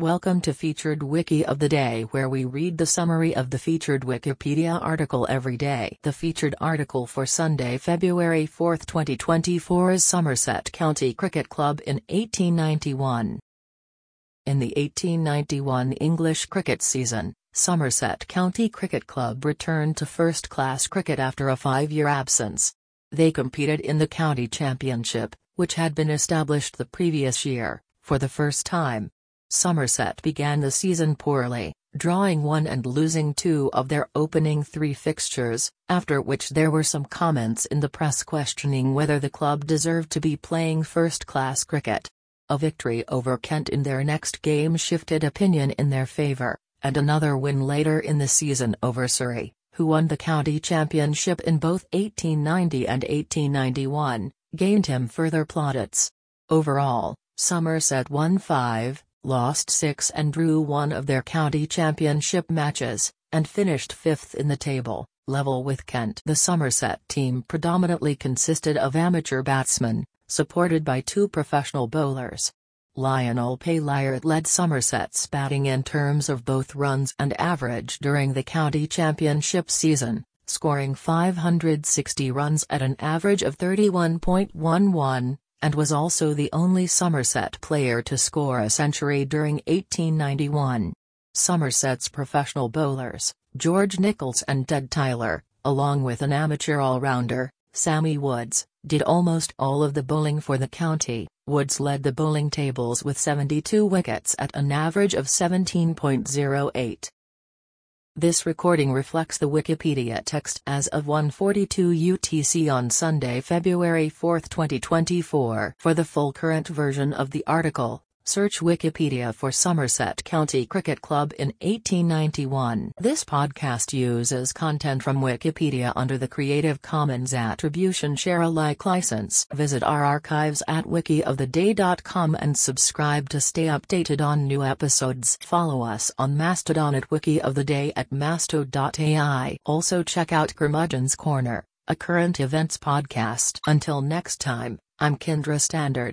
Welcome to Featured Wiki of the Day, where we read the summary of the featured Wikipedia article every day. The featured article for Sunday, February 4, 2024 is Somerset County Cricket Club in 1891. In the 1891 English cricket season, Somerset County Cricket Club returned to first-class cricket after a 5-year absence. They competed in the County Championship, which had been established the previous year, for the first time. Somerset began the season poorly, drawing 1 and losing 2 of their opening 3 fixtures, after which there were some comments in the press questioning whether the club deserved to be playing first-class cricket. A victory over Kent in their next game shifted opinion in their favour, and another win later in the season over Surrey, who won the county championship in both 1890 and 1891, gained him further plaudits. Overall, Somerset won 5. Lost 6 and drew 1 of their county championship matches, and finished 5th in the table, level with Kent. The Somerset team predominantly consisted of amateur batsmen, supported by 2 professional bowlers. Lionel Palairet led Somerset's batting in terms of both runs and average during the county championship season, scoring 560 runs at an average of 31.11. and was also the only Somerset player to score a century during 1891. Somerset's professional bowlers, George Nichols and Ted Tyler, along with an amateur all-rounder, Sammy Woods, did almost all of the bowling for the county. Woods led the bowling tables with 72 wickets at an average of 17.08. This recording reflects the Wikipedia text as of 1:42 UTC on Sunday, February 4, 2024. For the full current version of the article, search Wikipedia for Somerset County Cricket Club in 1891. This podcast uses content from Wikipedia under the Creative Commons Attribution Share Alike license. Visit our archives at wikioftheday.com and subscribe to stay updated on new episodes. Follow us on Mastodon at wikioftheday at masto.ai. Also check out Curmudgeon's Corner, a current events podcast. Until next time, I'm Kendra Standard.